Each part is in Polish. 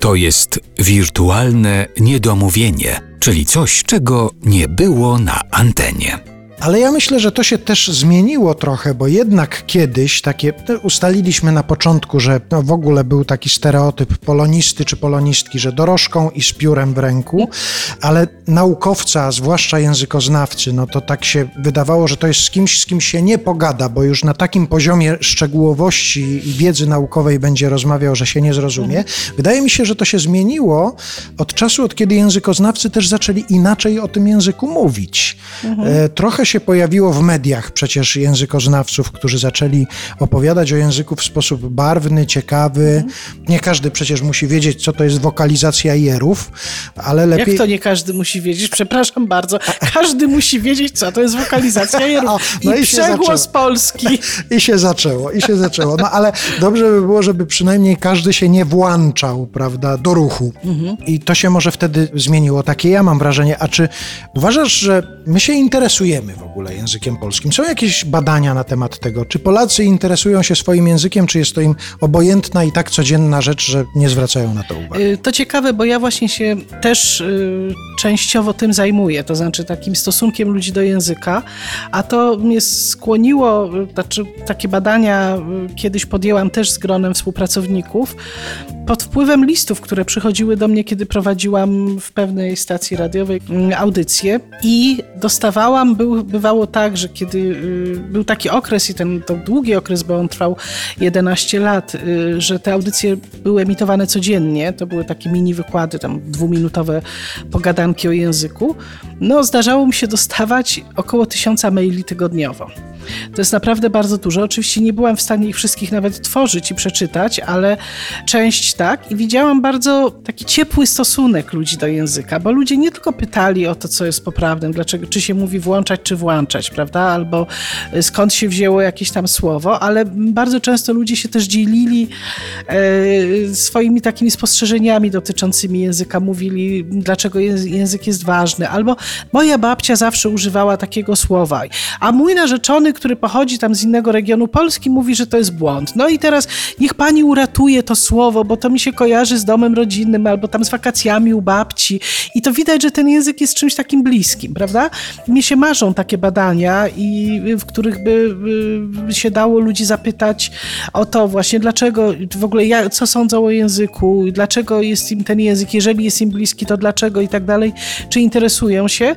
To jest wirtualne niedomówienie, czyli coś, czego nie było na antenie. Ale ja myślę, że to się też zmieniło trochę, bo jednak kiedyś takie, ustaliliśmy na początku, że w ogóle był taki stereotyp polonisty czy polonistki, że dorożką i z piórem w ręku, ale naukowca, a zwłaszcza językoznawcy, no to tak się wydawało, że to jest kimś, z kim się nie pogada, bo już na takim poziomie szczegółowości i wiedzy naukowej będzie rozmawiał, że się nie zrozumie. Wydaje mi się, że to się zmieniło od czasu, od kiedy językoznawcy też zaczęli inaczej o tym języku mówić. Trochę się pojawiło w mediach przecież językoznawców, którzy zaczęli opowiadać o języku w sposób barwny, ciekawy. Nie każdy przecież musi wiedzieć, co to jest wokalizacja jerów, ale lepiej... Jak to nie każdy musi wiedzieć? Przepraszam bardzo. Każdy musi wiedzieć, co to jest wokalizacja jerów. O, no i przegłos polski. I się zaczęło. No ale dobrze by było, żeby przynajmniej każdy się nie włączał, prawda, do ruchu. I to się może wtedy zmieniło. Takie ja mam wrażenie. A czy uważasz, że my się interesujemy w ogóle językiem polskim? Są jakieś badania na temat tego? Czy Polacy interesują się swoim językiem, czy jest to im obojętna i tak codzienna rzecz, że nie zwracają na to uwagi? To ciekawe, bo ja właśnie się też częściowo tym zajmuję, to znaczy takim stosunkiem ludzi do języka, a to mnie skłoniło, znaczy takie badania kiedyś podjęłam też z gronem współpracowników, pod wpływem listów, które przychodziły do mnie, kiedy prowadziłam w pewnej stacji radiowej audycję i dostawałam, bywało tak, że kiedy był taki okres i ten to długi okres, bo on trwał 11 lat, że te audycje były emitowane codziennie, to były takie mini wykłady, tam 2-minutowe pogadanki o języku. No zdarzało mi się dostawać około 1000 maili tygodniowo. To jest naprawdę bardzo dużo. Oczywiście nie byłam w stanie ich wszystkich nawet tworzyć i przeczytać, ale część tak. I widziałam bardzo taki ciepły stosunek ludzi do języka, bo ludzie nie tylko pytali o to, co jest poprawne, dlaczego, czy się mówi włączać, czy włączać, prawda? Albo skąd się wzięło jakieś tam słowo, ale bardzo często ludzie się też dzielili swoimi takimi spostrzeżeniami dotyczącymi języka. Mówili, dlaczego język jest ważny. Albo moja babcia zawsze używała takiego słowa, a mój narzeczony, który pochodzi tam z innego regionu Polski, mówi, że to jest błąd. No i teraz niech pani uratuje to słowo, bo to mi się kojarzy z domem rodzinnym albo tam z wakacjami u babci. I to widać, że ten język jest czymś takim bliskim, prawda? Mnie się marzą takie badania, i w których by się dało ludzi zapytać o to właśnie, dlaczego w ogóle, co sądzą o języku, dlaczego jest im ten język, jeżeli jest im bliski, to dlaczego i tak dalej, czy interesują się.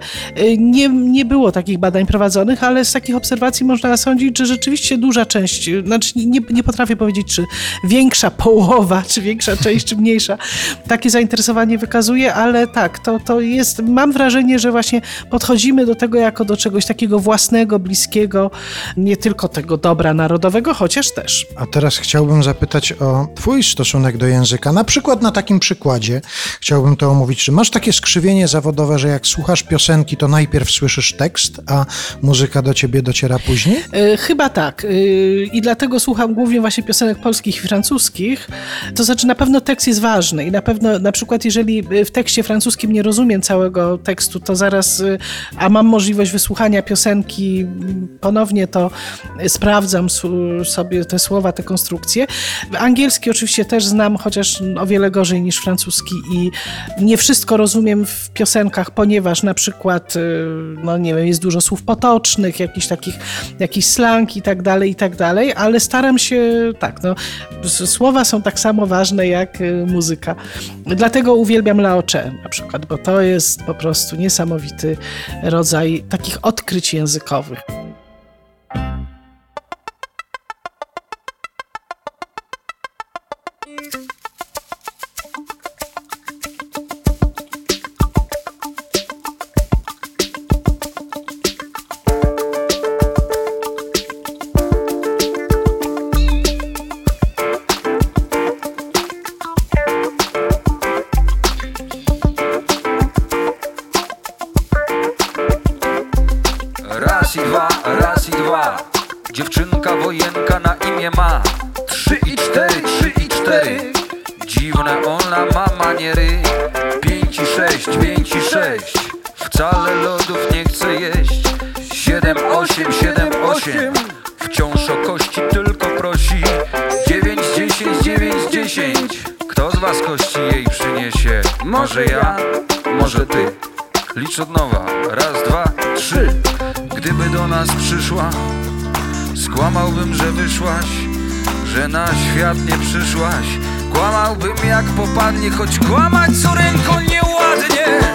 Nie było takich badań prowadzonych, ale z takich obserwacji można sądzić, że rzeczywiście duża część, znaczy nie potrafię powiedzieć, czy większa połowa, czy większa część, czy mniejsza, takie zainteresowanie wykazuje, ale tak, to jest, mam wrażenie, że właśnie podchodzimy do tego jako do czegoś takiego własnego, bliskiego, nie tylko tego dobra narodowego, chociaż też. A teraz chciałbym zapytać o twój stosunek do języka, na przykład na takim przykładzie, chciałbym to omówić. Czy masz takie skrzywienie zawodowe, że jak słuchasz piosenki, to najpierw słyszysz tekst, a muzyka do ciebie dociera później? Chyba tak. I dlatego słucham głównie właśnie piosenek polskich i francuskich. To znaczy na pewno tekst jest ważny i na pewno, na przykład jeżeli w tekście francuskim nie rozumiem całego tekstu, to zaraz, a mam możliwość wysłuchania piosenki ponownie, to sprawdzam sobie te słowa, te konstrukcje. Angielski oczywiście też znam, chociaż o wiele gorzej niż francuski i nie wszystko rozumiem w piosenkach, ponieważ na przykład, no nie wiem, jest dużo słów potocznych, jakichś takich, jakiś slang i tak dalej, ale staram się, tak, no, słowa są tak samo ważne jak muzyka. Dlatego uwielbiam Laocze na przykład, bo to jest po prostu niesamowity rodzaj takich odkryć językowych. Raz i dwa, dziewczynka wojenka na imię ma. 3 i 4, dziwne ona ma maniery. 5 i 6, wcale lodów nie chce jeść. 7, 8, wciąż o kości tylko prosi. 9, 10, 9, 10, kto dwa z kości jej przyniesie. Może ja, może ty. Licz od nowa, raz, dwa, trzy. Gdyby do nas przyszła, skłamałbym, że wyszłaś, że na świat nie przyszłaś. Kłamałbym jak popadnie, choć kłamać co ręką nieładnie.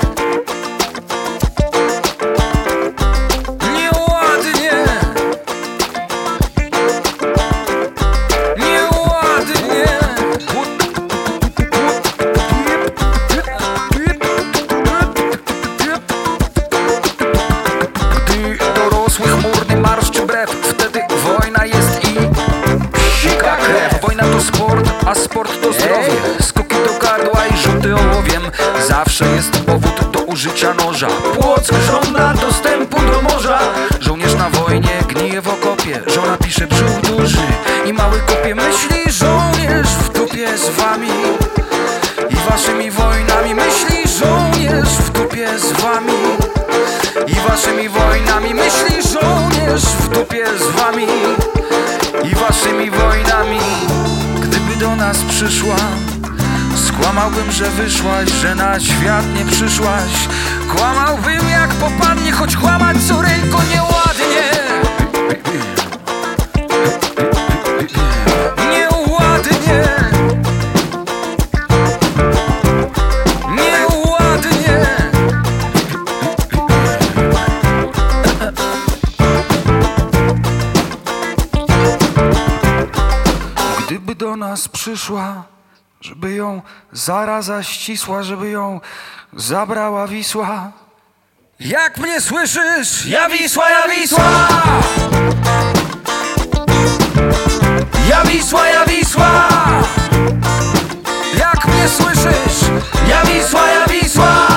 A sport to zdrowie, skoki do gardła i rzuty ołowiem. Zawsze jest powód do użycia noża. Płock żąda dostępu do morza. Żołnierz na wojnie gnije w okopie. Żona pisze brzuch duży i mały kopie. Myśli żołnierz w dupie z wami i waszymi wojnami. Myśli żołnierz w dupie z wami i waszymi wojnami. Myśli żołnierz w dupie z wami i waszymi wojnami. Do nas przyszła, skłamałbym, że wyszłaś, że na świat nie przyszłaś. Kłamałbym jak popadnie, choć kłamać co ręką nieładnie. Gdyby do nas przyszła, żeby ją zaraza ścisła, żeby ją zabrała Wisła. Jak mnie słyszysz? Ja Wisła, ja Wisła! Ja Wisła, ja Wisła! Jak mnie słyszysz? Ja Wisła, ja Wisła!